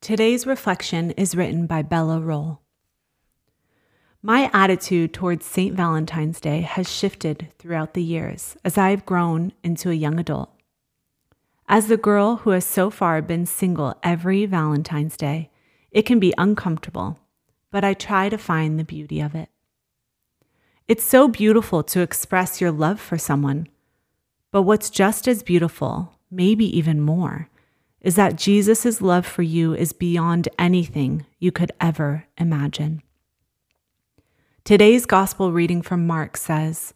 Today's reflection is written by Bella Roll. My attitude towards St. Valentine's Day has shifted throughout the years as I have grown into a young adult. As the girl who has so far been single every Valentine's Day, it can be uncomfortable, but I try to find the beauty of it. It's so beautiful to express your love for someone, but what's just as beautiful, maybe even more, is that Jesus' love for you is beyond anything you could ever imagine. Today's gospel reading from Mark says,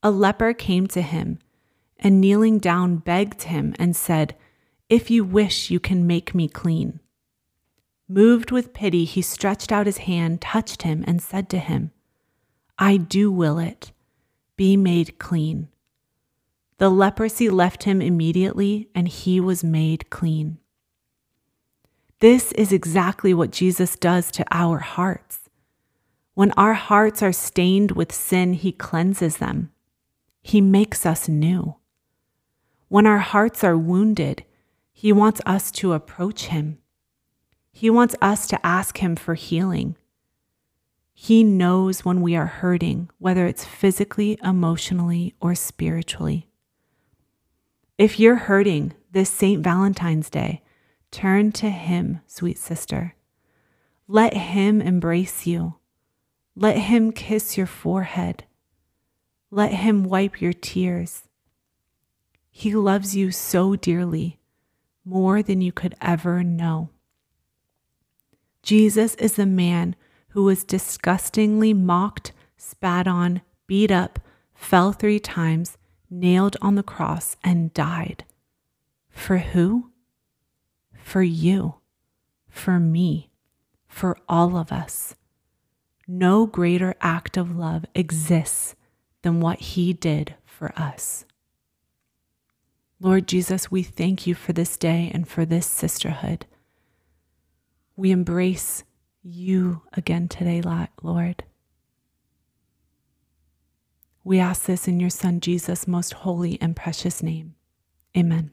"A leper came to him and kneeling down begged him and said, 'If you wish, you can make me clean.' Moved with pity, he stretched out his hand, touched him, and said to him, 'I do will it. Be made clean.' The leprosy left him immediately, and he was made clean." This is exactly what Jesus does to our hearts. When our hearts are stained with sin, he cleanses them. He makes us new. When our hearts are wounded, he wants us to approach him. He wants us to ask him for healing. He knows when we are hurting, whether it's physically, emotionally, or spiritually. If you're hurting this St. Valentine's Day, turn to him, sweet sister. Let him embrace you. Let him kiss your forehead. Let him wipe your tears. He loves you so dearly, more than you could ever know. Jesus is the man who was disgustingly mocked, spat on, beat up, fell 3 times, nailed on the cross, and died. For who? For you, for me, for all of us. No greater act of love exists than what he did for us. Lord Jesus, we thank you for this day and for this sisterhood. We embrace you again today, Lord. We ask this in your Son, Jesus' most holy and precious name. Amen.